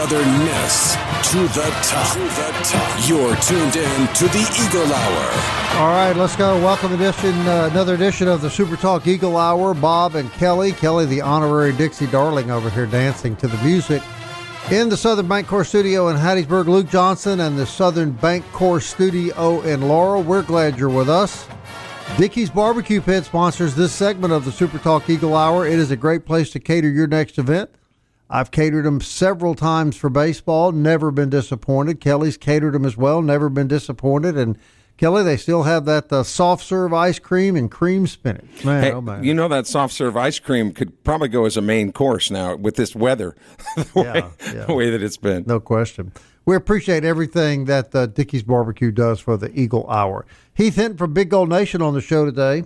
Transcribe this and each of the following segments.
Southern Miss to the top. You're tuned in to the Eagle Hour. All right, let's go. Welcome edition, another edition of the Super Talk Eagle Hour. Bob and Kelly. Kelly, the honorary Dixie Darling over here, dancing to the music in the Southern Bancorp Studio in Hattiesburg. Luke Johnson and the Southern Bancorp Studio in Laurel. We're glad you're with us. Dickey's Barbecue Pit sponsors this segment of the Super Talk Eagle Hour. It is a great place to cater your next event. I've catered them several times for baseball, never been disappointed. Kelly's catered them as well, never been disappointed. And, Kelly, they still have that soft-serve ice cream and cream spinach. Man, hey, oh man. You know that soft-serve ice cream could probably go as a main course now with this weather, the way that it's been. No question. We appreciate everything that Dickey's Barbecue does for the Eagle Hour. Heath Hinton from Big Gold Nation on the show today.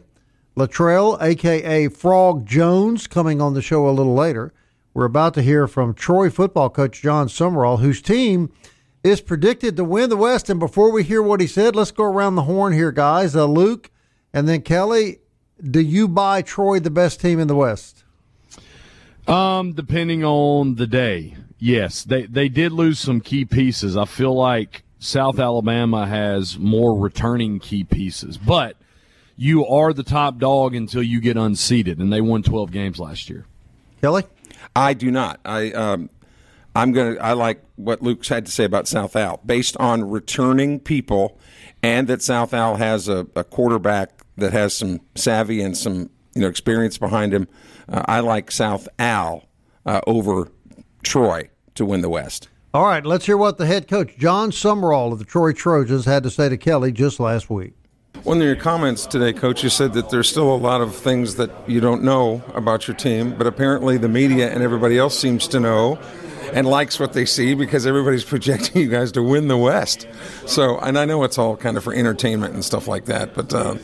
Latrell, a.k.a. Frog Jones, coming on the show a little later. We're about to hear from Troy football coach John Summerall, whose team is predicted to win the West. And before we hear what he said, let's go around the horn here, guys. Luke, and then Kelly, do you buy Troy the best team in the West? Depending on the day, yes. They did lose some key pieces. I feel like South Alabama has more returning key pieces. But you are the top dog until you get unseated, and they won 12 games last year. Kelly? I do not. I like what Luke's had to say about South Al, based on returning people, and that South Al has a quarterback that has some savvy and some experience behind him. I like South Al over Troy to win the West. All right, let's hear what the head coach John Summerall of the Troy Trojans had to say to Kelly just last week. One of your comments today, Coach, you said that there's still a lot of things that you don't know about your team, but apparently the media and everybody else seems to know and likes what they see because everybody's projecting you guys to win the West. So, and I know it's all kind of for entertainment and stuff like that, but does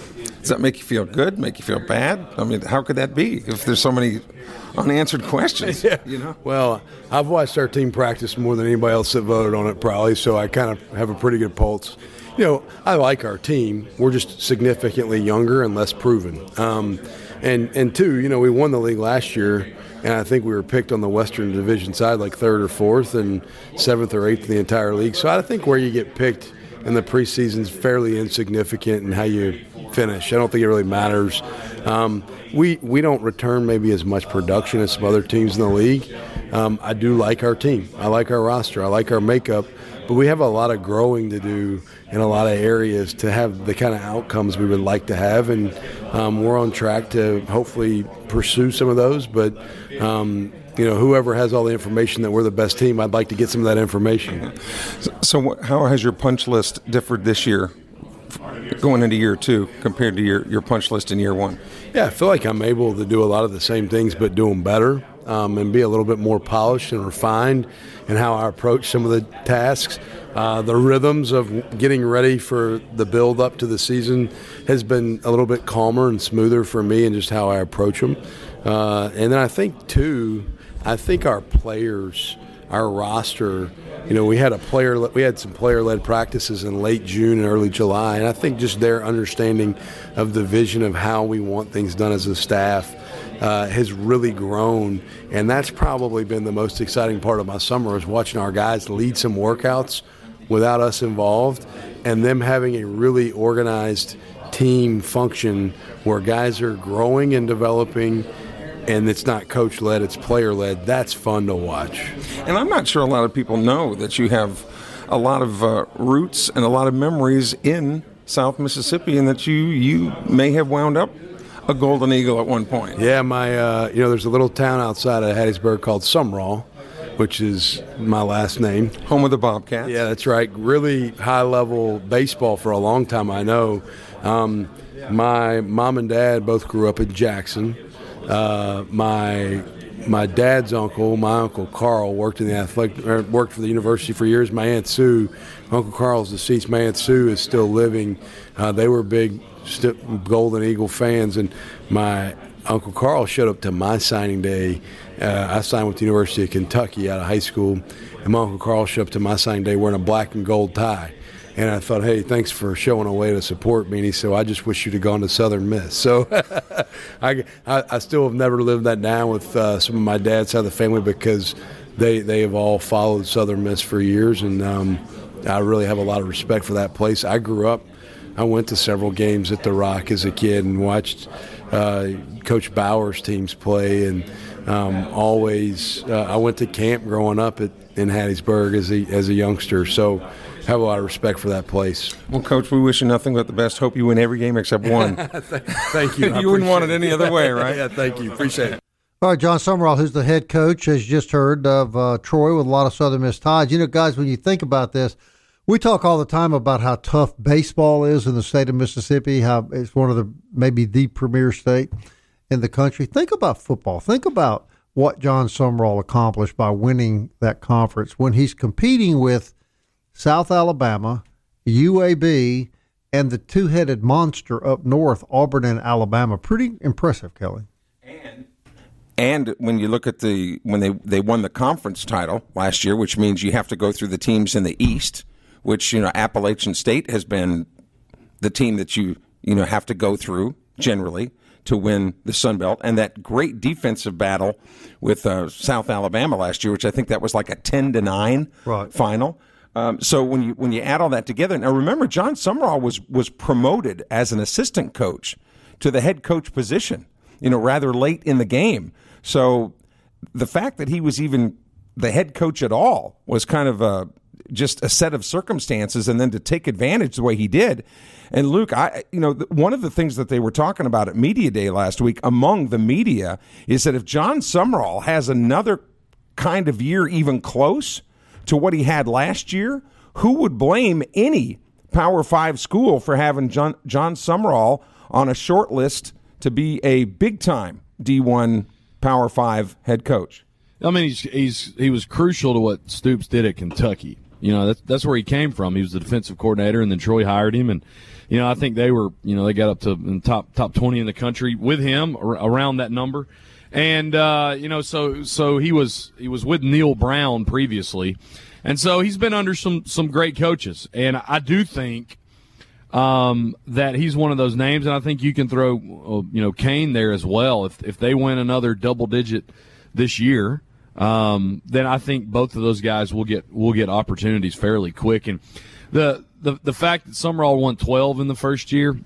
that make you feel good, make you feel bad? I mean, how could that be if there's so many unanswered questions? Yeah. Well, I've watched our team practice more than anybody else that voted on it probably, so I kind of have a pretty good pulse. I like our team. We're just significantly younger and less proven. And two, we won the league last year, and I think we were picked on the Western Division side like 3rd or 4th and 7th or 8th in the entire league. So I think where you get picked in the preseason is fairly insignificant in how you finish. I don't think it really matters. We don't return maybe as much production as some other teams in the league. I do like our team. I like our roster. I like our makeup. But we have a lot of growing to do in a lot of areas to have the kind of outcomes we would like to have, and we're on track to hopefully pursue some of those. But, whoever has all the information that we're the best team, I'd like to get some of that information. So how has your punch list differed this year, going into year two compared to your punch list in year one? Yeah, I feel like I'm able to do a lot of the same things but do them better. And be a little bit more polished and refined in how I approach some of the tasks. The rhythms of getting ready for the build-up to the season has been a little bit calmer and smoother for me and just how I approach them. And then I think, too, our players, our roster, we had some player-led practices in late June and early July, and I think just their understanding of the vision of how we want things done as a staff has really grown, and that's probably been the most exciting part of my summer, is watching our guys lead some workouts without us involved, and them having a really organized team function where guys are growing and developing and it's not coach-led, it's player-led. That's fun to watch. And I'm not sure a lot of people know that you have a lot of roots and a lot of memories in South Mississippi, and that you may have wound up a Golden Eagle at one point. Yeah, my there's a little town outside of Hattiesburg called Sumrall, which is my last name. Home of the Bobcats. Yeah, that's right. Really high-level baseball for a long time, I know. My mom and dad both grew up in Jackson. My dad's uncle, my Uncle Carl, worked for the university for years. My Aunt Sue, Uncle Carl's deceased. My Aunt Sue is still living. They were big Golden Eagle fans, and my Uncle Carl showed up to my signing day. I signed with the University of Kentucky out of high school, and my Uncle Carl showed up to my signing day wearing a black and gold tie. And I thought, hey, thanks for showing a way to support me. And he said, I just wish you'd have gone to Southern Miss. So I still have never lived that down with some of my dad's side of the family, because they have all followed Southern Miss for years, and I really have a lot of respect for that place. I grew up. I went to several games at The Rock as a kid and watched Coach Bauer's teams play, and I went to camp growing up in Hattiesburg as a youngster. So I have a lot of respect for that place. Well, Coach, we wish you nothing but the best. Hope you win every game except one. Thank you. You wouldn't want it any other way, right? Yeah, thank you. Appreciate it. All right, John Sumrall, who's the head coach, as you just heard, of Troy, with a lot of Southern Miss ties. You know, guys, when you think about this, we talk all the time about how tough baseball is in the state of Mississippi, how it's one of maybe the premier state in the country. Think about football. Think about what John Sumrall accomplished by winning that conference when he's competing with South Alabama, UAB, and the two-headed monster up north, Auburn and Alabama. Pretty impressive, Kelly. And when you look at when they won the conference title last year, which means you have to go through the teams in the East, which, you know, Appalachian State has been the team that you have to go through generally to win the Sun Belt, and that great defensive battle with South Alabama last year, which I think that was like a 10-9 right final. So when you add all that together, now remember, John Sumrall was promoted as an assistant coach to the head coach position, rather late in the game. So the fact that he was even the head coach at all was kind of just a set of circumstances, and then to take advantage the way he did. And Luke, one of the things that they were talking about at Media Day last week among the media is that if John Sumrall has another kind of year even close to what he had last year, who would blame any Power 5 school for having John Sumrall on a short list to be a big-time D1 Power 5 head coach? I mean, he was crucial to what Stoops did at Kentucky. That's where he came from. He was the defensive coordinator, and then Troy hired him. And, I think they were, they got up to in top 20 in the country with him, around that number. And, so he was with Neil Brown previously. And so he's been under some great coaches. And I do think, that he's one of those names. And I think you can throw, Kane there as well. If they win another double digit this year, then I think both of those guys will get opportunities fairly quick. And the fact that Sumrall won 12 in the first year,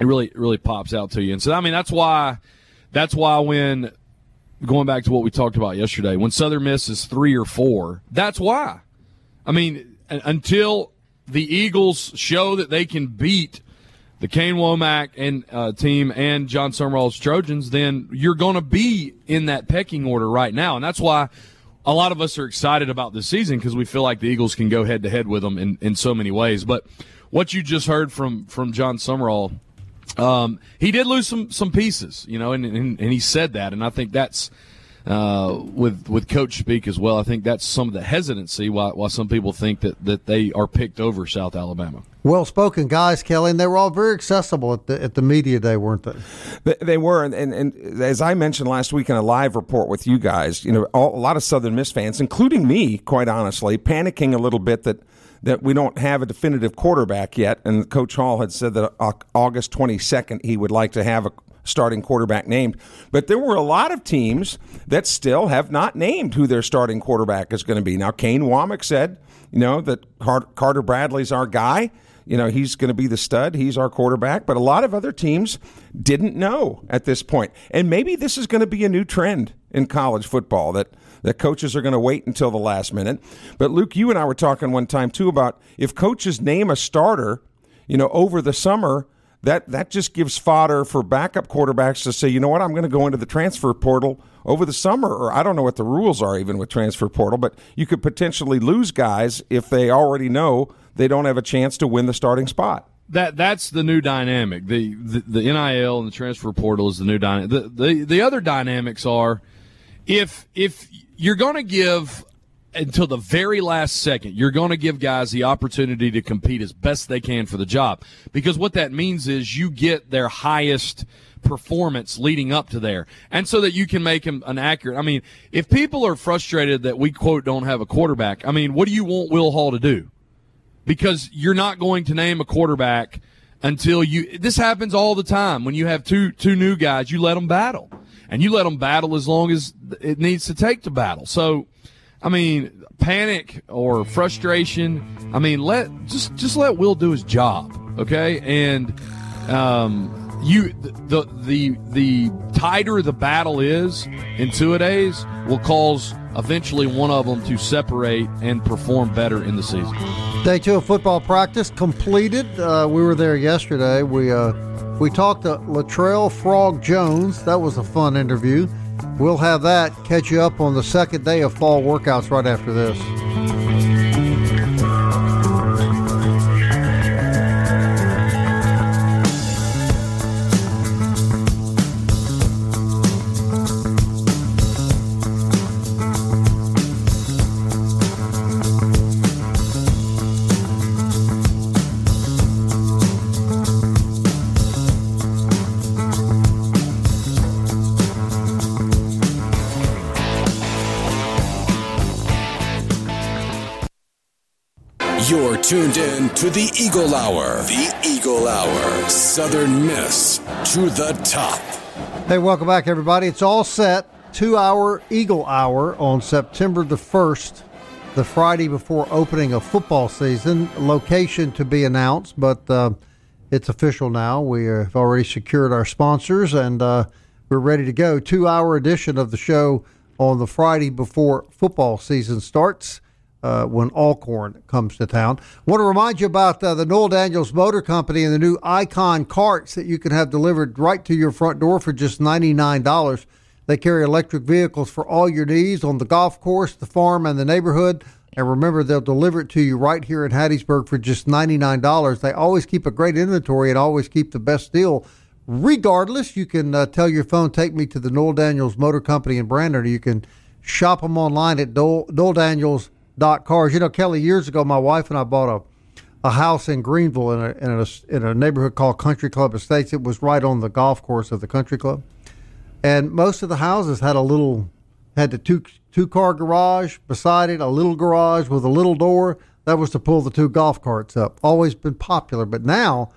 it really pops out to you. And so, I mean, that's why when going back to what we talked about yesterday, when Southern Miss is 3 or 4, that's why. I mean, until the Eagles show that they can beat the Kane Womack and team and John Sumrall's Trojans, then you're going to be in that pecking order right now. And that's why a lot of us are excited about this season, because we feel like the Eagles can go head-to-head with them in so many ways. But what you just heard from John Sumrall, he did lose some pieces, and he said that. And I think that's, with coach speak as well, I think that's some of the hesitancy why some people think that they are picked over South Alabama. Well spoken guys, Kelly, and they were all very accessible at the media day, weren't they? They were, and as I mentioned last week in a live report with you guys, a lot of Southern Miss fans, including me, quite honestly, panicking a little bit that we don't have a definitive quarterback yet, and Coach Hall had said that August 22nd he would like to have a starting quarterback named. But there were a lot of teams that still have not named who their starting quarterback is going to be. Now, Kane Womack said, that Carter Bradley's our guy. you know, he's going to be the stud. He's our quarterback. But a lot of other teams didn't know at this point. And maybe this is going to be a new trend in college football, that coaches are going to wait until the last minute. But, Luke, you and I were talking one time, too, about if coaches name a starter, you know, over the summer, that just gives fodder for backup quarterbacks to say, you know what, I'm going to go into the transfer portal over the summer. Or I don't know what the rules are even with transfer portal, but you could potentially lose guys if they already know they don't have a chance to win the starting spot. That's the new dynamic. The NIL and the transfer portal is the new dynamic. The other dynamics are if you're going to give until the very last second, you're going to give guys the opportunity to compete as best they can for the job. Because what that means is you get their highest performance leading up to there. And so that you can make them an accurate. I mean, if people are frustrated that we, quote, don't have a quarterback, I mean, what do you want Will Hall to do? Because you're not going to name a quarterback until you – this happens all the time. When you have two new guys, you let them battle. And you let them battle as long as it needs to take to battle. So, I mean, panic or frustration, I mean, just let Will do his job, okay? And the tighter the battle is in 2 days will cause eventually one of them to separate and perform better in the season. Day 2 of football practice completed. We were there yesterday. We talked to Latrell Frog Jones. That was a fun interview. We'll have that catch you up on the second day of fall workouts right after this. Tuned in to the Eagle Hour. The Eagle Hour. Southern Miss to the top. Hey, welcome back, everybody. It's all set. 2-hour Eagle Hour on September the 1st, the Friday before opening of football season. Location to be announced, but it's official now. We have already secured our sponsors, and we're ready to go. 2-hour edition of the show on the Friday before football season starts. When Alcorn comes to town. I want to remind you about the Noel Daniels Motor Company and the new Icon carts that you can have delivered right to your front door for just $99. They carry electric vehicles for all your needs on the golf course, the farm, and the neighborhood. And remember, they'll deliver it to you right here in Hattiesburg for just $99. They always keep a great inventory and always keep the best deal. Regardless, you can tell your phone, take me to the Noel Daniels Motor Company in Brandon, or you can shop them online at NoelDaniels.com. You know, Kelly, years ago, my wife and I bought a house in Greenville in a neighborhood called Country Club Estates. It was right on the golf course of the Country Club, and most of the houses had the two-car garage beside it, a little garage with a little door that was to pull the two golf carts up. Always been popular, but now,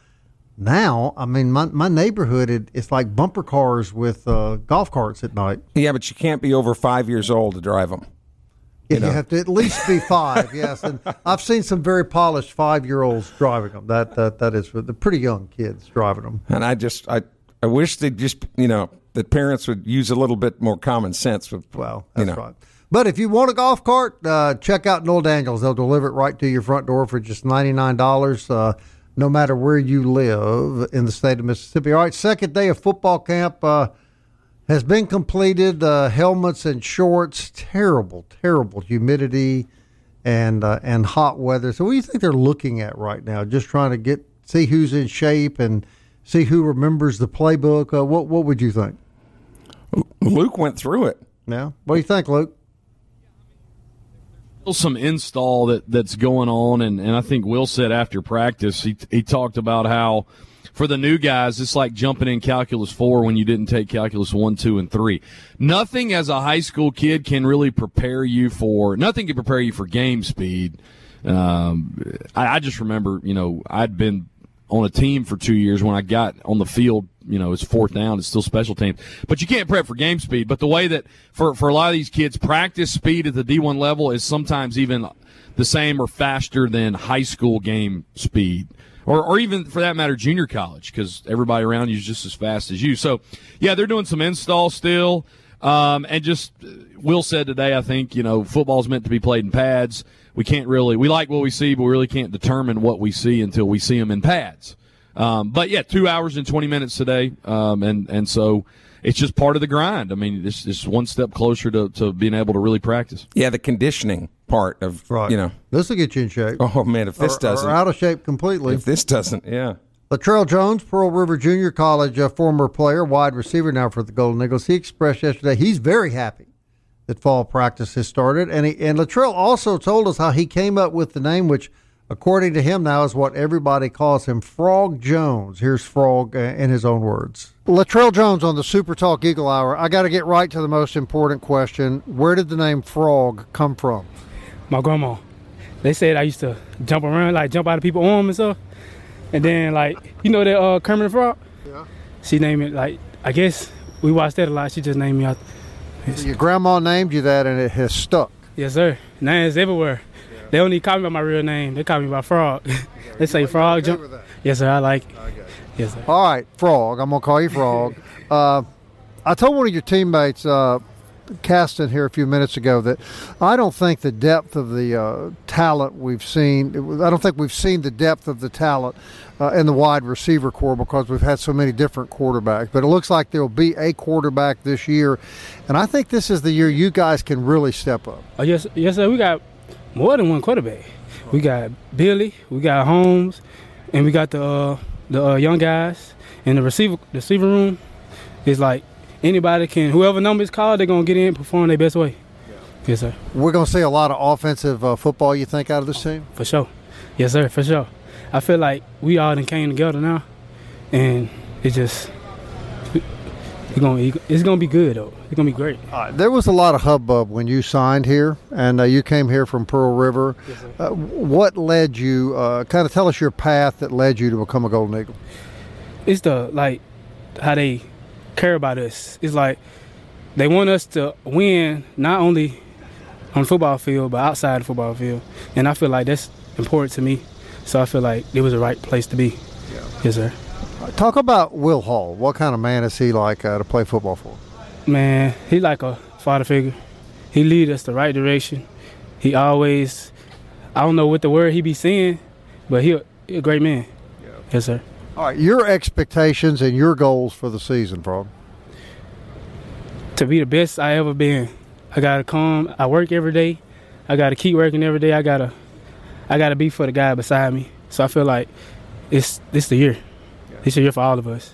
I mean, my neighborhood, it's like bumper cars with golf carts at night. Yeah, but you can't be over 5 years old to drive them. You have to at least be 5, yes. And I've seen some very polished 5-year-olds driving them. That is, the pretty young kids driving them. And I wish they'd just, you know, that parents would use a little bit more common sense. Well, that's right. But if you want a golf cart, check out Noel Daniels. They'll deliver it right to your front door for just $99, no matter where you live in the state of Mississippi. All right, second day of football camp. Has been completed. Helmets and shorts. Terrible, terrible humidity and hot weather. So what do you think they're looking at right now? Just trying to see who's in shape and see who remembers the playbook. What would you think? Luke went through it. Yeah. What do you think, Luke? There's still some install that's going on, and I think Will said after practice he talked about how for the new guys, it's like jumping in Calculus 4 when you didn't take Calculus 1, 2, and 3. Nothing as a high school kid can really prepare you for – nothing can prepare you for game speed. I just remember, you know, I'd been on a team for 2 years. When I got on the field, you know, it's fourth down. It's still special teams. But you can't prep for game speed. But the way that for a lot of these kids, practice speed at the D1 level is sometimes even the same or faster than high school game speed. or even, for that matter, junior college, because everybody around you is just as fast as you. So, yeah, they're doing some install still. And just Will said today, I think, football's meant to be played in pads. We can't really – we like what we see, but we really can't determine what we see until we see them in pads. But, yeah, 2 hours and 20 minutes today, and so it's just part of the grind. I mean, it's one step closer to being able to really practice. Yeah, the conditioning part of, right. This will get you in shape. Oh, man, if this doesn't. Or out of shape completely. If this doesn't, yeah. Latrell Jones, Pearl River Junior College, a former player, wide receiver now for the Golden Eagles, he expressed yesterday he's very happy that fall practice has started. And Latrell also told us how he came up with the name, which according to him now is what everybody calls him, Frog Jones. Here's Frog in his own words. Latrell Jones on the Super Talk Eagle Hour. I got to get right to the most important question. Where did the name Frog come from? My grandma. They said I used to jump around, jump out of people's arms and stuff. And then, that Kermit the Frog? Yeah. She named it, I guess we watched that a lot. She just named me out. So your grandma named you that, and it has stuck. Yes, sir. Now it's everywhere. Yeah. They don't even call me by my real name. They call me by Frog. Yeah, they say Frog Jump. Yes, sir. I like it. Okay. Yes, sir. All right, Frog. I'm going to call you Frog. I told one of your teammates, Caston, here a few minutes ago, that I don't think the depth of the talent we've seen, I don't think we've seen the depth of the talent in the wide receiver corps because we've had so many different quarterbacks. But it looks like there will be a quarterback this year, and I think this is the year you guys can really step up. Oh, yes, sir. We got more than one quarterback. We got Billy, we got Holmes, and we got the young guys in the receiver room. It's anybody can, whoever number is called, they're going to get in and perform their best way. Yeah. Yes, sir. We're going to see a lot of offensive football, you think, out of this team? For sure. Yes, sir, for sure. I feel like we all came together now, and it's going to be good, though. It's going to be great. There was a lot of hubbub when you signed here, and you came here from Pearl River. Yes, sir. What led you, kind of tell us your path that led you to become a Golden Eagle. It's how they care about us. It's they want us to win not only on the football field but outside the football field, and I feel like that's important to me, so I feel like it was the right place to be. Yeah. Yes, sir. Talk about Will Hall. What kind of man is he to play football for? Man, he a father figure. He lead us the right direction. He always, I don't know what the word he be saying, but he a great man. Yeah. Yes, sir. All right, your expectations and your goals for the season, Frog? To be the best I ever been. I gotta come. I work every day. I gotta keep working every day. I gotta be for the guy beside me. So I feel like this the year. Yeah. This the year for all of us.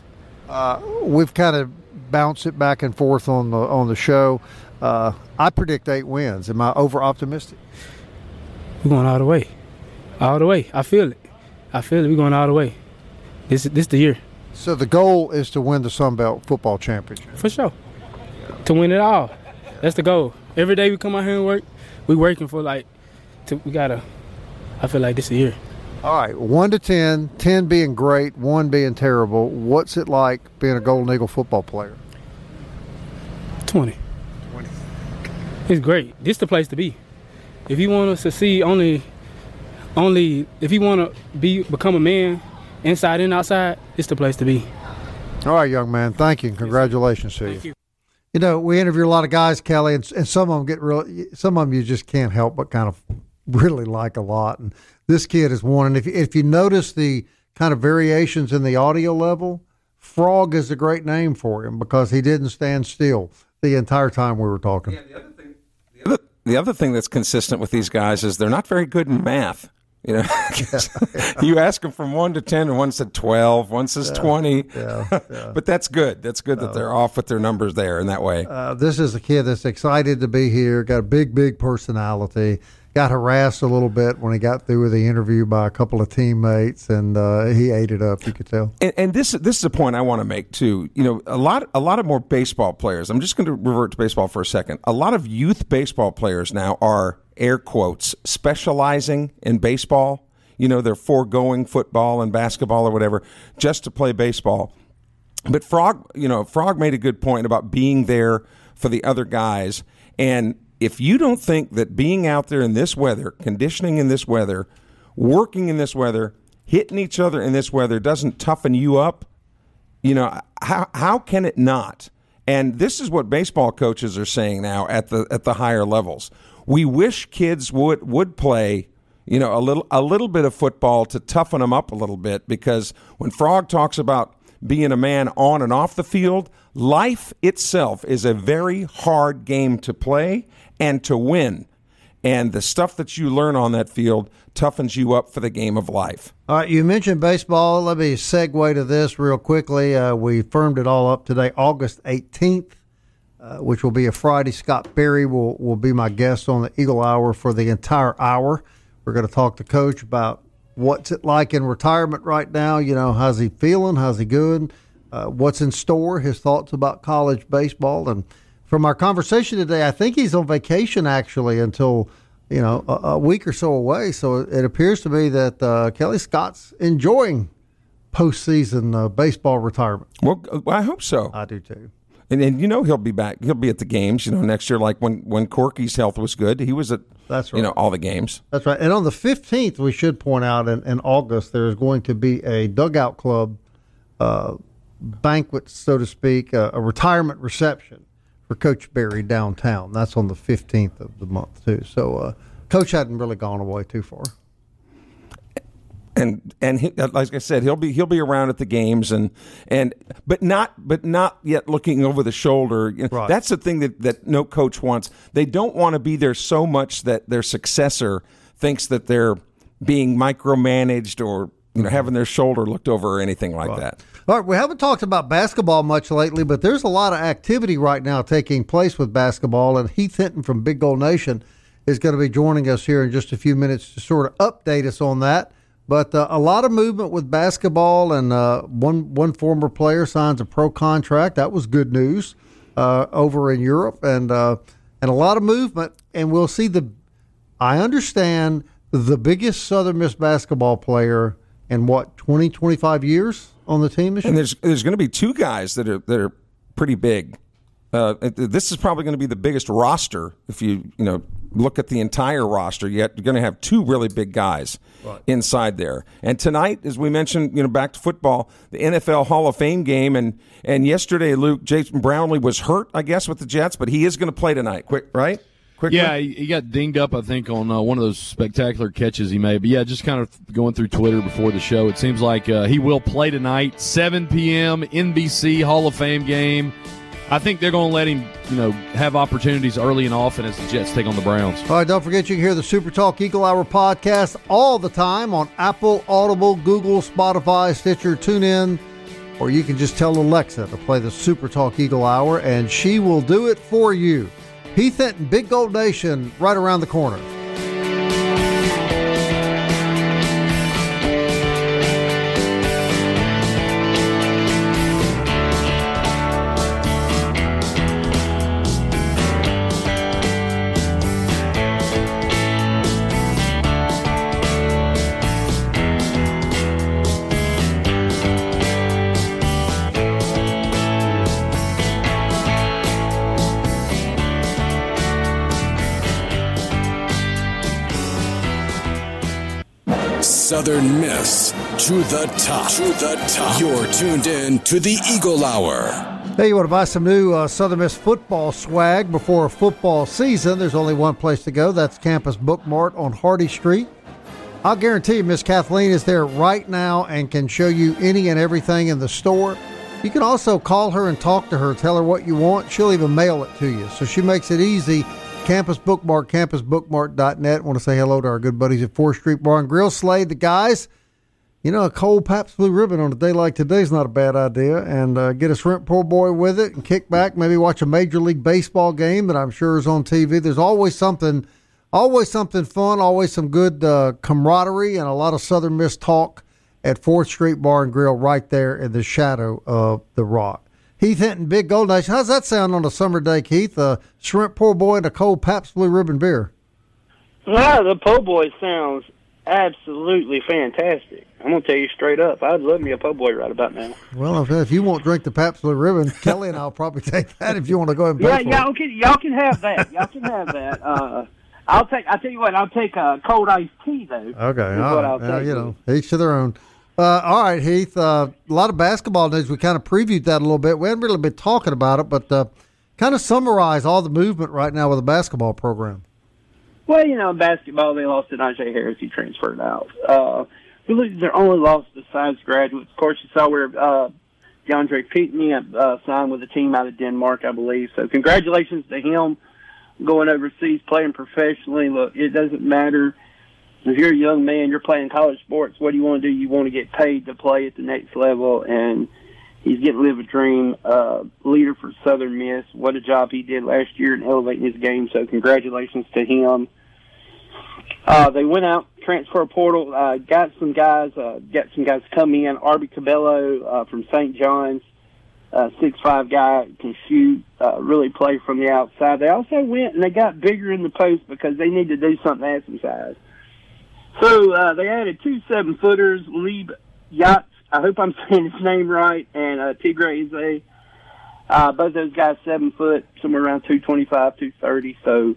We've kind of bounced it back and forth on the show. I predict 8 wins. Am I over optimistic? We're going all the way. All the way. I feel it. We're going all the way. This the year. So the goal is to win the Sun Belt Football Championship. For sure. To win it all. That's the goal. Every day we come out here and work, we working for I feel like this the year. All right, 1 to 10, 10 being great, 1 being terrible. What's it like being a Golden Eagle football player? 20. It's great. This the place to be. If you want to succeed, only if you want to become a man, inside and outside, it's the place to be. All right, young man. Thank you. Congratulations to you. Thank you. We interview a lot of guys, Kelly, and some of them some of them you just can't help but kind of really like a lot. And this kid is one. And if you notice the kind of variations in the audio level, Frog is a great name for him because he didn't stand still the entire time we were talking. Yeah, the other thing that's consistent with these guys is they're not very good in math. You ask them from 1 to 10, and one said 12, one says 20. Yeah. But that's good. That's good that they're off with their numbers there in that way. This is a kid that's excited to be here. Got a big personality. Got harassed a little bit when he got through with the interview by a couple of teammates, and he ate it up. You could tell. And this is a point I want to make too. A lot of more baseball players. I'm just going to revert to baseball for a second. A lot of youth baseball players now are, air quotes, specializing in baseball. They're foregoing football and basketball or whatever just to play baseball. But Frog made a good point about being there for the other guys. And if you don't think that being out there in this weather, conditioning in this weather, working in this weather, hitting each other in this weather doesn't toughen you up, you know, how can it not? And this is what baseball coaches are saying now at the higher levels. We wish kids would play, you know, a little bit of football to toughen them up a little bit, because when Frog talks about being a man on and off the field, life itself is a very hard game to play and to win. And the stuff that you learn on that field toughens you up for the game of life. All right, you mentioned baseball. Let me segue to this real quickly. We firmed it all up today, August 18th, which will be a Friday. Scott Berry will be my guest on the Eagle Hour for the entire hour. We're going to talk to Coach about what's it like in retirement right now. You know, how's he feeling? How's he good? What's in store? His thoughts about college baseball. And from our conversation today, I think he's on vacation actually until, you know, a week or so away. So it appears to me that Kelly Scott's enjoying postseason baseball retirement. Well, I hope so. I do too. And you know, he'll be back. He'll be at the games, you know, next year. Like when Corky's health was good, he was at, that's right, you know, all the games. That's right. And on the 15th, we should point out in August, there's going to be a dugout club banquet, so to speak, a retirement reception for Coach Berry downtown. That's on the 15th of the month, too. So Coach hadn't really gone away too far. And he, like I said, he'll be around at the games, but not yet looking over the shoulder. Right. That's the thing that no coach wants. They don't want to be there so much that their successor thinks that they're being micromanaged or, you know, having their shoulder looked over or anything like that. All right, we haven't talked about basketball much lately, but there's a lot of activity right now taking place with basketball, and Heath Hinton from Big Gold Nation is going to be joining us here in just a few minutes to sort of update us on that. But a lot of movement with basketball, and one former player signs a pro contract. That was good news over in Europe, and a lot of movement. And we'll see I understand, the biggest Southern Miss basketball player in, what, 20, 25 years on the team this year? And there's going to be two guys that are pretty big. This is probably going to be the biggest roster. If you look at the entire roster, you're going to have two really big guys inside there. And tonight, as we mentioned, you know, back to football, the NFL Hall of Fame game, and yesterday, Luke, Jason Brownlee was hurt, I guess, with the Jets, but he is going to play tonight. Right? Quickly? Yeah, he got dinged up, I think, on one of those spectacular catches he made. But, yeah, just kind of going through Twitter before the show, it seems like he will play tonight, 7 p.m., NBC Hall of Fame game. I think they're going to let him, you know, have opportunities early and often as the Jets take on the Browns. All right, don't forget you can hear the Super Talk Eagle Hour podcast all the time on Apple, Audible, Google, Spotify, Stitcher, TuneIn, or you can just tell Alexa to play the Super Talk Eagle Hour, and she will do it for you. Heath Hinton, Big Gold Nation, right around the corner. Southern Miss to the top. To the top. You're tuned in to the Eagle Hour. Hey, you want to buy some new Southern Miss football swag before football season? There's only one place to go. That's Campus Book Mart on Hardy Street. I'll guarantee you, Miss Kathleen is there right now and can show you any and everything in the store. You can also call her and talk to her. Tell her what you want. She'll even mail it to you. So she makes it easy. Campus Bookmark, campusbookmark.net. I want to say hello to our good buddies at 4th Street Bar and Grill. Slade, the guys, you know, a cold Pabst Blue Ribbon on a day like today is not a bad idea. And get a shrimp po' boy with it and kick back, maybe watch a Major League Baseball game that I'm sure is on TV. There's always something fun, always some good camaraderie, and a lot of Southern Miss talk at 4th Street Bar and Grill right there in the shadow of the Rock. Heath Hinton, Big Gold Nation. How's that sound on a summer day, Keith? A shrimp po' boy and a cold Pabst Blue Ribbon beer. Wow, the po' boy sounds absolutely fantastic. I'm going to tell you straight up, I'd love me a po' boy right about now. Well, if you won't drink the Pabst Blue Ribbon, Kelly and I'll probably take that if you want to go ahead and pay for it. Yeah, y'all can have that. I'll take cold iced tea, though. Okay. Each to their own. All right, Heath, a lot of basketball news. We kind of previewed that a little bit. We haven't really been talking about it, but kind of summarize all the movement right now with the basketball program. Well, you know, in basketball, they lost to Najee Harris. He transferred out. Really, their only loss besides graduates. Of course, you saw where DeAndre Pinkney signed with a team out of Denmark, I believe. So congratulations to him going overseas, playing professionally. Look, it doesn't matter. If you're a young man, you're playing college sports, what do you want to do? You want to get paid to play at the next level, and he's getting to live a dream. Leader for Southern Miss, what a job he did last year in elevating his game, so congratulations to him. They went out, transfer portal, got some guys come in. Arby Cabello from St. John's, 6'5" guy, can shoot, really play from the outside. They also went and they got bigger in the post because they need to do something to add some size. So they added 2 7-footers, Lieb Yachts, I hope I'm saying his name right, and Tigray Izay. Both those guys 7 foot, somewhere around 225, 230. So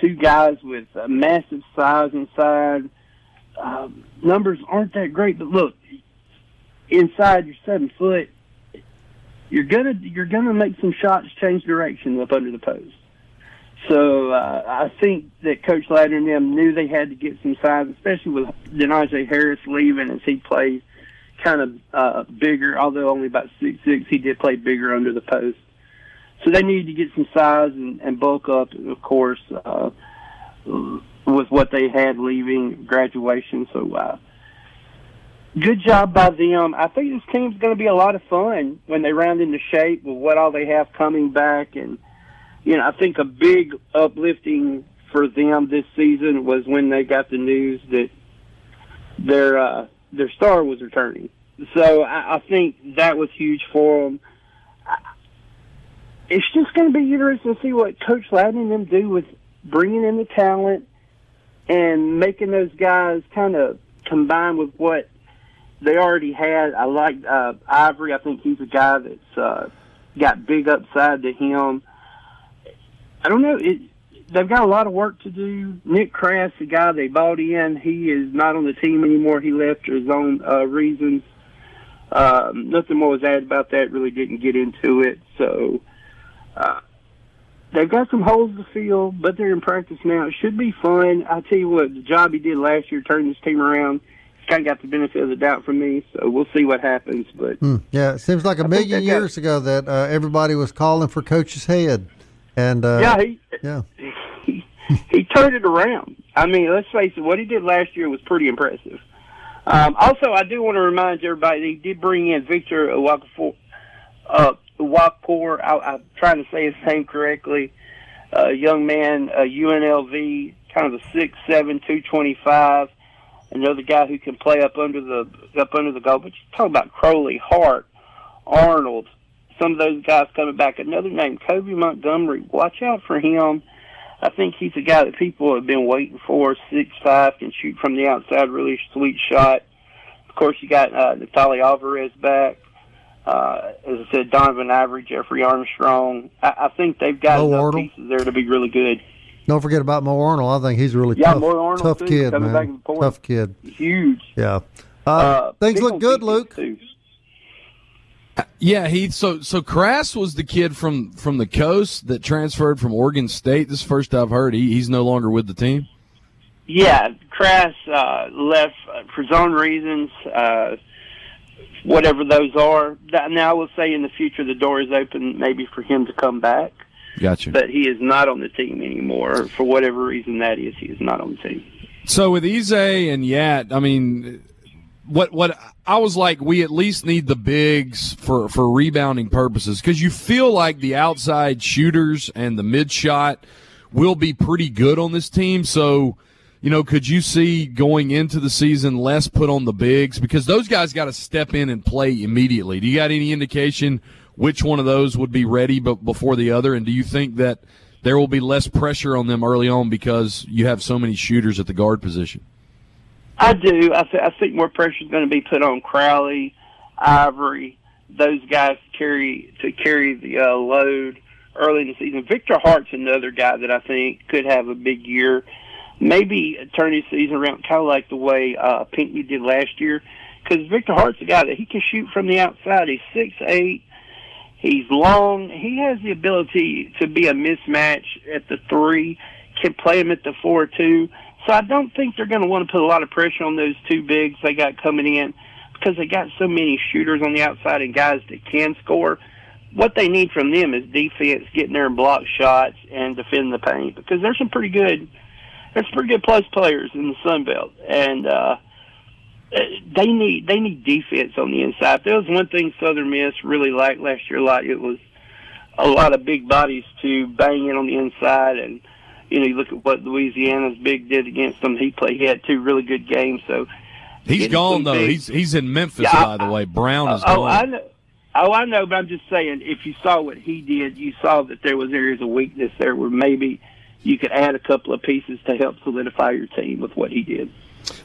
two guys with massive size inside. Numbers aren't that great, but look, inside you're 7 foot. You're gonna make some shots change direction up under the post. So I think that Coach Ladner and them knew they had to get some size, especially with Najee Harris leaving as he plays kind of bigger, although only about 6'6", he did play bigger under the post. So they needed to get some size and bulk up, of course, with what they had leaving graduation. So good job by them. I think this team's going to be a lot of fun when they round into shape with what all they have coming back. And you know, I think a big uplifting for them this season was when they got the news that their star was returning. So I think that was huge for them. It's just going to be interesting to see what Coach Loudon and them do with bringing in the talent and making those guys kind of combine with what they already had. I like Ivory. I think he's a guy that's got big upside to him. I don't know. They've got a lot of work to do. Nick Crass, the guy they bought in, he is not on the team anymore. He left for his own reasons. Nothing more was added about that. Really didn't get into it. So they've got some holes to fill, but they're in practice now. It should be fun. I tell you what, the job he did last year, turned this team around, he's kind of got the benefit of the doubt from me. So we'll see what happens. But yeah, it seems like a million years ago that everybody was calling for Coach's head. And he turned it around. I mean, let's face it, what he did last year was pretty impressive. Also, I do want to remind everybody that he did bring in Victor Iwakfor. I'm trying to say his name correctly. Young man, UNLV, kind of a 6'7", 225. Another guy who can play up under the goal. But you're talking about Crowley, Hart, Arnold. Some of those guys coming back. Another name, Kobe Montgomery. Watch out for him. I think he's a guy that people have been waiting for. 6'5", can shoot from the outside, really sweet shot. Of course, you got Natali Alvarez back. As I said, Donovan Ivory, Jeffrey Armstrong. I think they've got enough pieces there to be really good. Don't forget about Mo Arnold. I think he's really tough. Mo Arnold, tough kid, man. Back and tough kid. Huge. Yeah. Things look good, Luke. Too. Yeah, Heath. So Crass was the kid from the coast that transferred from Oregon State. This is the first I've heard. He's no longer with the team. Yeah, Crass left for his own reasons, whatever those are. Now, I will say in the future the door is open maybe for him to come back. Gotcha. But he is not on the team anymore. For whatever reason that is, he is not on the team. So with Izay and Yatt, I mean – What I was like, we at least need the bigs for rebounding purposes, because you feel like the outside shooters and the mid shot will be pretty good on this team. So, you know, could you see going into the season less put on the bigs, because those guys got to step in and play immediately? Do you got any indication which one of those would be ready before the other? And do you think that there will be less pressure on them early on because you have so many shooters at the guard position? I do. I think more pressure is going to be put on Crowley, Ivory, those guys to carry the load early in the season. Victor Hart's another guy that I think could have a big year. Maybe turn his season around kind of like the way Pinckney did last year, because Victor Hart's a guy that he can shoot from the outside. He's 6'8". He's long. He has the ability to be a mismatch at the 3, can play him at the 4 too. So I don't think they're going to want to put a lot of pressure on those two bigs they got coming in, because they got so many shooters on the outside and guys that can score. What they need from them is defense, getting there and block shots and defending the paint, because there's some pretty good plus players in the Sun Belt, and they need defense on the inside. If there was one thing Southern Miss really liked last year a lot, it was a lot of big bodies to bang in on the inside. And you know, you look at what Louisiana's big did against them. He had two really good games. So he's gone though. He's in Memphis, yeah, by the way. Brown is gone. I know, but I'm just saying, if you saw what he did, you saw that there was areas of weakness there where maybe you could add a couple of pieces to help solidify your team with what he did.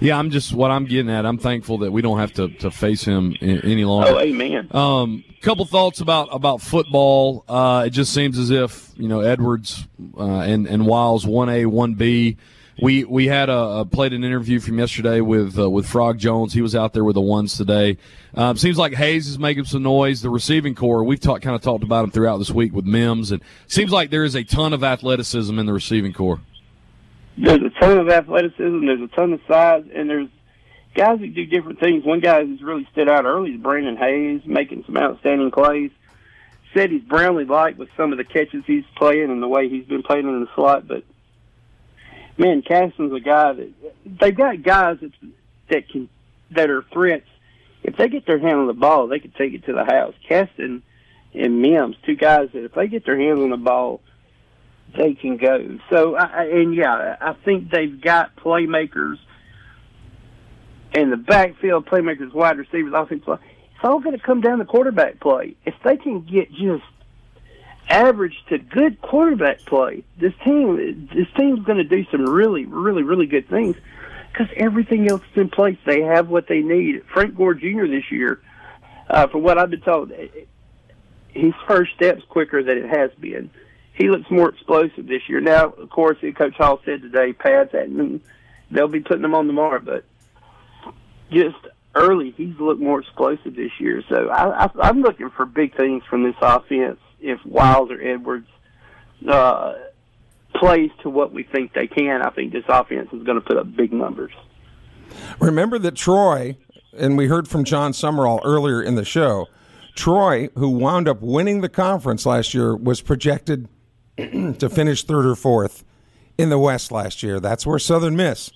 Yeah, I'm getting at. I'm thankful that we don't have to face him any longer. Oh, amen. Couple thoughts about football. It just seems as if, you know, Edwards and Wiles 1A, 1B. We had played an interview from yesterday with Frog Jones. He was out there with the ones today. Seems like Hayes is making some noise. The receiving corps, we've kind of talked about him throughout this week with Mims, and seems like there is a ton of athleticism in the receiving corps. There's a ton of athleticism. There's a ton of size, and there's guys that do different things. One guy who's really stood out early is Brandon Hayes, making some outstanding plays. Said he's Brownlee-like with some of the catches he's playing and the way he's been playing in the slot. But, man, Caston's a guy that – they've got guys that are threats. If they get their hand on the ball, they can take it to the house. Caston and Mims, two guys that if they get their hands on the ball, they can go. So, I think they've got playmakers in the backfield, playmakers, wide receivers, offensive line. It's all going to come down to quarterback play. If they can get just average to good quarterback play, this team's going to do some really, really, really good things, because everything else is in place. They have what they need. Frank Gore Jr. this year, from what I've been told, his first step's quicker than it has been. He looks more explosive this year. Now, of course, Coach Hall said today, Pat's at him. They'll be putting him on tomorrow, but just early, he's looked more explosive this year. So I'm looking for big things from this offense if Wiles or Edwards plays to what we think they can. I think this offense is going to put up big numbers. Remember that Troy, and we heard from John Summerall earlier in the show, Troy, who wound up winning the conference last year, was projected to finish third or fourth in the West last year. That's where Southern Miss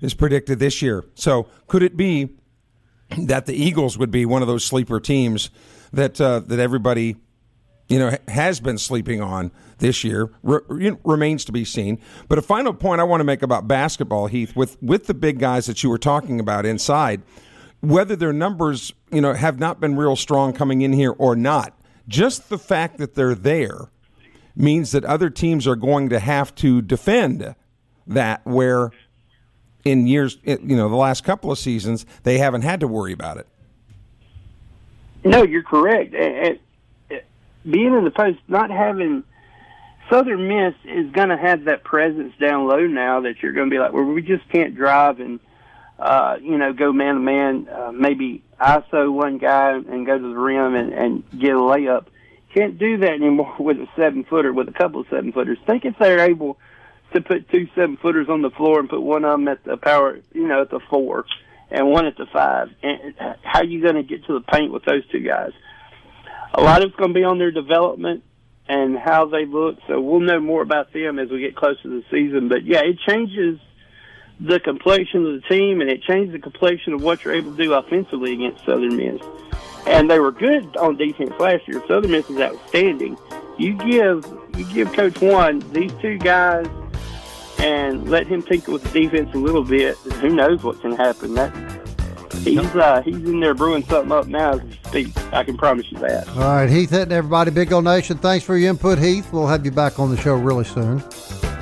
is predicted this year. So could it be that the Eagles would be one of those sleeper teams that that everybody, you know, has been sleeping on this year? Remains to be seen. But a final point I want to make about basketball, Heath, with the big guys that you were talking about inside, whether their numbers, you know, have not been real strong coming in here or not, just the fact that they're there means that other teams are going to have to defend that, where in years, you know, the last couple of seasons, they haven't had to worry about it. No, you're correct. Being in the post, not having – Southern Miss is going to have that presence down low now that you're going to be like, well, we just can't drive and, you know, go man-to-man, maybe ISO one guy and go to the rim and get a layup. Can't do that anymore with a 7-footer, with a couple of 7-footers. Think if they're able to put two 7-footers on the floor and put one of them at the power, you know, at the 4 and one at the 5. And how are you going to get to the paint with those two guys? A lot of it's going to be on their development and how they look. So we'll know more about them as we get closer to the season. But, yeah, it changes the complexion of the team, and it changes the complexion of what you're able to do offensively against Southern Miss. And they were good on defense last year. Southern Miss is outstanding. You give Coach One these two guys and let him tinker with the defense a little bit. Who knows what can happen? He's in there brewing something up now as we speak. I can promise you that. All right, Heath Hinton, everybody, Big Old Nation. Thanks for your input, Heath. We'll have you back on the show really soon.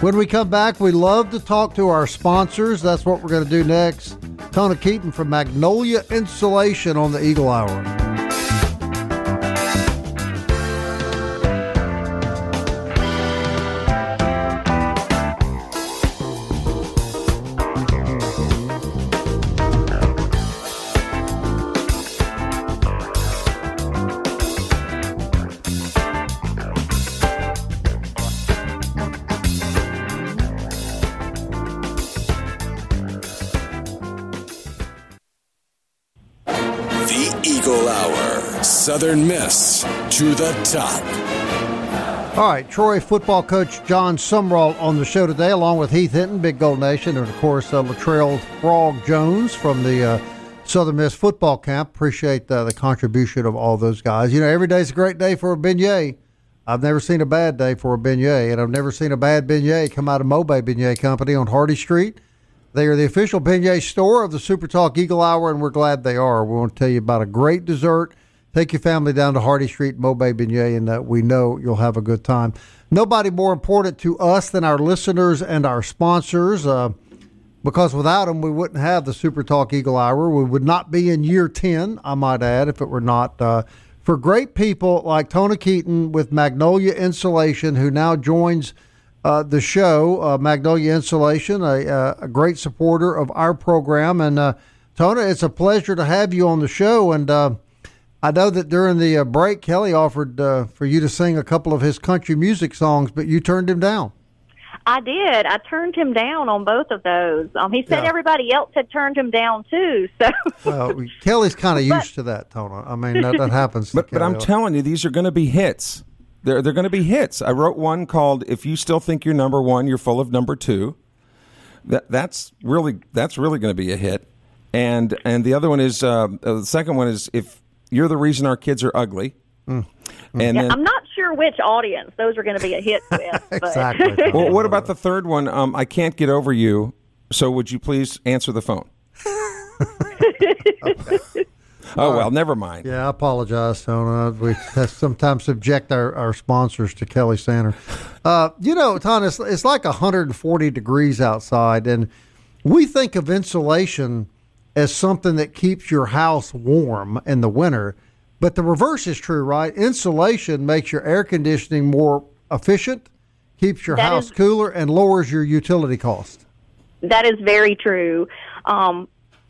When we come back, we love to talk to our sponsors. That's what we're going to do next. Tona Keaton from Magnolia Insulation on the Eagle Hour. Southern Miss to the top. All right, Troy football coach John Sumrall on the show today, along with Heath Hinton, Big Gold Nation, and, of course, Latrell Frog Jones from the Southern Miss football camp. Appreciate the contribution of all those guys. You know, every day's a great day for a beignet. I've never seen a bad day for a beignet, and I've never seen a bad beignet come out of Mobay Beignet Company on Hardy Street. They are the official beignet store of the Super Talk Eagle Hour, and we're glad they are. We want to tell you about a great dessert. Take your family down to Hardy Street, Mobay Beignet, and we know you'll have a good time. Nobody more important to us than our listeners and our sponsors, because without them, we wouldn't have the Super Talk Eagle Hour. We would not be in year 10, I might add, if it were not for great people like Tona Keaton with Magnolia Insulation, who now joins the show. Magnolia Insulation, a great supporter of our program. And, Tona, it's a pleasure to have you on the show. And I know that during the break, Kelly offered for you to sing a couple of his country music songs, but you turned him down. I did. I turned him down on both of those. He said everybody else had turned him down, too. So Kelly's kind of used to that, Tona. I mean, that happens. But I'm telling you, these are going to be hits. They're going to be hits. I wrote one called "If You Still Think You're Number One, You're Full of Number Two." That's really going to be a hit. And the other one is the second one is "If You're the Reason Our Kids Are Ugly." Then, I'm not sure which audience those are going to be a hit with. Exactly. Well, what about the third one? I can't get over you, so would you please answer the phone? Okay. Oh, well, never mind. Yeah, I apologize, Tona. We sometimes subject our sponsors to Kelly Sander. You know, Tona, it's like 140 degrees outside, and we think of insulation as something that keeps your house warm in the winter, but the reverse is true, right? Insulation makes your air conditioning more efficient, keeps your house cooler, and lowers your utility cost. That is very true.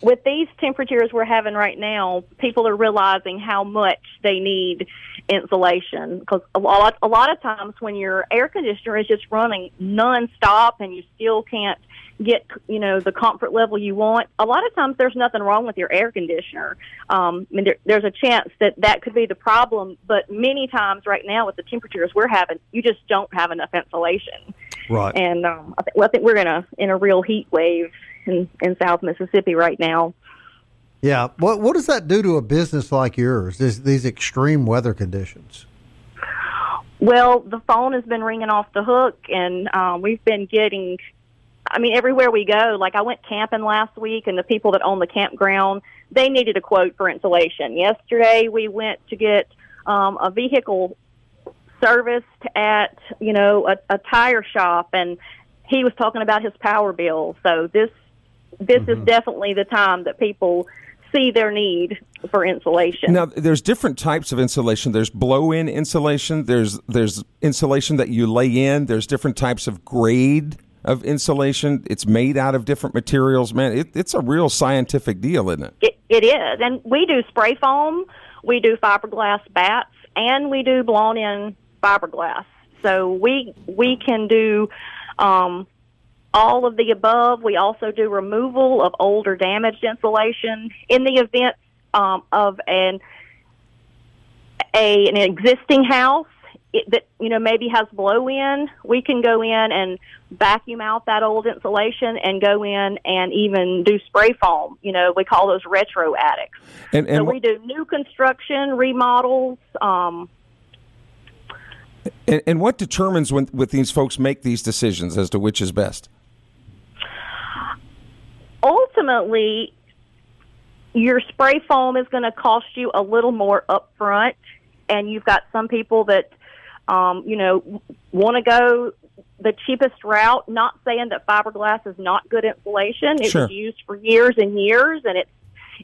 With these temperatures we're having right now, people are realizing how much they need insulation, because a lot of times when your air conditioner is just running nonstop and you still can't get, you know, the comfort level you want, a lot of times there's nothing wrong with your air conditioner. I mean, there's a chance that could be the problem, but many times right now with the temperatures we're having, you just don't have enough insulation. Right. And I think we're in a real heat wave in South Mississippi right now. Yeah. What does that do to a business like yours, these extreme weather conditions? Well, the phone has been ringing off the hook, and we've been getting... I mean, everywhere we go, like I went camping last week, and the people that own the campground, they needed a quote for insulation. Yesterday, we went to get a vehicle serviced at, you know, a tire shop, and he was talking about his power bill. So this mm-hmm. is definitely the time that people see their need for insulation. Now, there's different types of insulation. There's blow-in insulation. There's insulation that you lay in. There's different types of grade of insulation. It's made out of different materials. Man, it's a real scientific deal, isn't it? It is. And we do spray foam, we do fiberglass bats, and we do blown-in fiberglass. So we can do all of the above. We also do removal of old or damaged insulation in the event of an existing house that, you know, maybe has blow-in. We can go in and vacuum out that old insulation and go in and even do spray foam. You know, we call those retro attics. And so we do new construction, remodels. And what determines when these folks make these decisions as to which is best? Ultimately, your spray foam is going to cost you a little more up front, and you've got some people that you know, want to go the cheapest route, not saying that fiberglass is not good insulation. It was used for years and years, and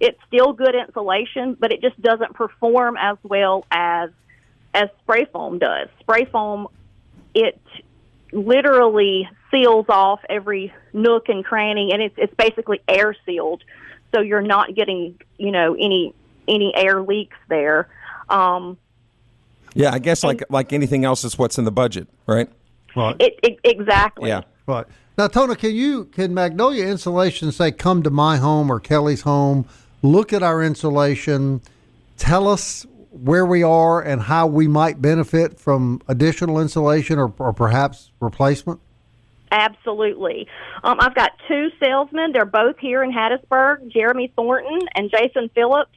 it's still good insulation, but it just doesn't perform as well as spray foam does. Spray foam, it literally seals off every nook and cranny, and it's basically air sealed, so you're not getting, you know, any air leaks there. Yeah, I guess like anything else, it's what's in the budget, right? Right. Exactly. Yeah. Right. Now, Tona, can Magnolia Insulation say, come to my home or Kelly's home, look at our insulation, tell us where we are and how we might benefit from additional insulation or perhaps replacement? Absolutely. I've got two salesmen. They're both here in Hattiesburg, Jeremy Thornton and Jason Phillips,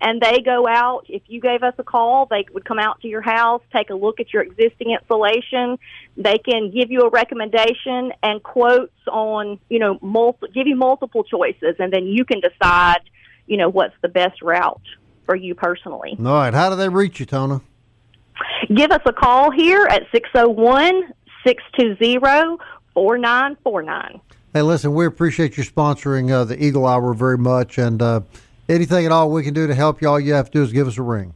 and they go out. If you gave us a call, they would come out to your house, take a look at your existing insulation. They can give you a recommendation and quotes on, you know, give you multiple choices, and then you can decide, you know, what's the best route for you personally. All right. How do they reach you, Tona? Give us a call here at 601-620-4949. Hey, listen, we appreciate you sponsoring the Eagle Hour very much, and anything at all we can do to help you, all you have to do is give us a ring.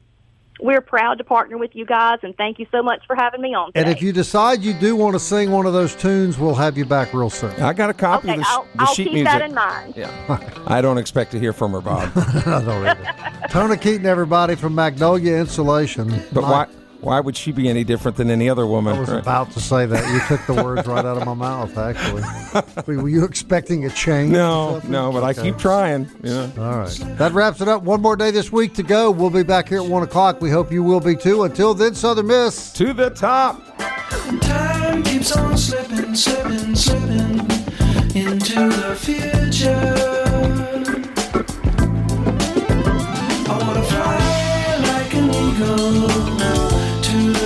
We're proud to partner with you guys, and thank you so much for having me on today. And if you decide you do want to sing one of those tunes, we'll have you back real soon. I got a copy of the sheet music. I'll keep that in mind. Yeah. I don't expect to hear from her, Bob. I don't either. Tona Keaton, everybody, from Magnolia Insulation. But why would she be any different than any other woman? I was about to say that. You took the words right out of my mouth, actually. Were you expecting a change? No, but okay. I keep trying. Yeah. All right. That wraps it up. One more day this week to go. We'll be back here at 1 o'clock. We hope you will be, too. Until then, Southern Miss. To the top. Time keeps on slipping, slipping, slipping into the future. I want to fly like an eagle.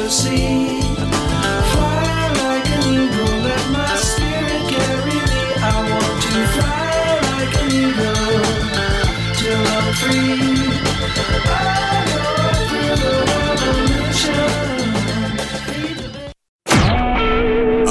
See, fly like an eagle, let my spirit carry me. I want to fly like an eagle till I'm free. I go through the revolution. A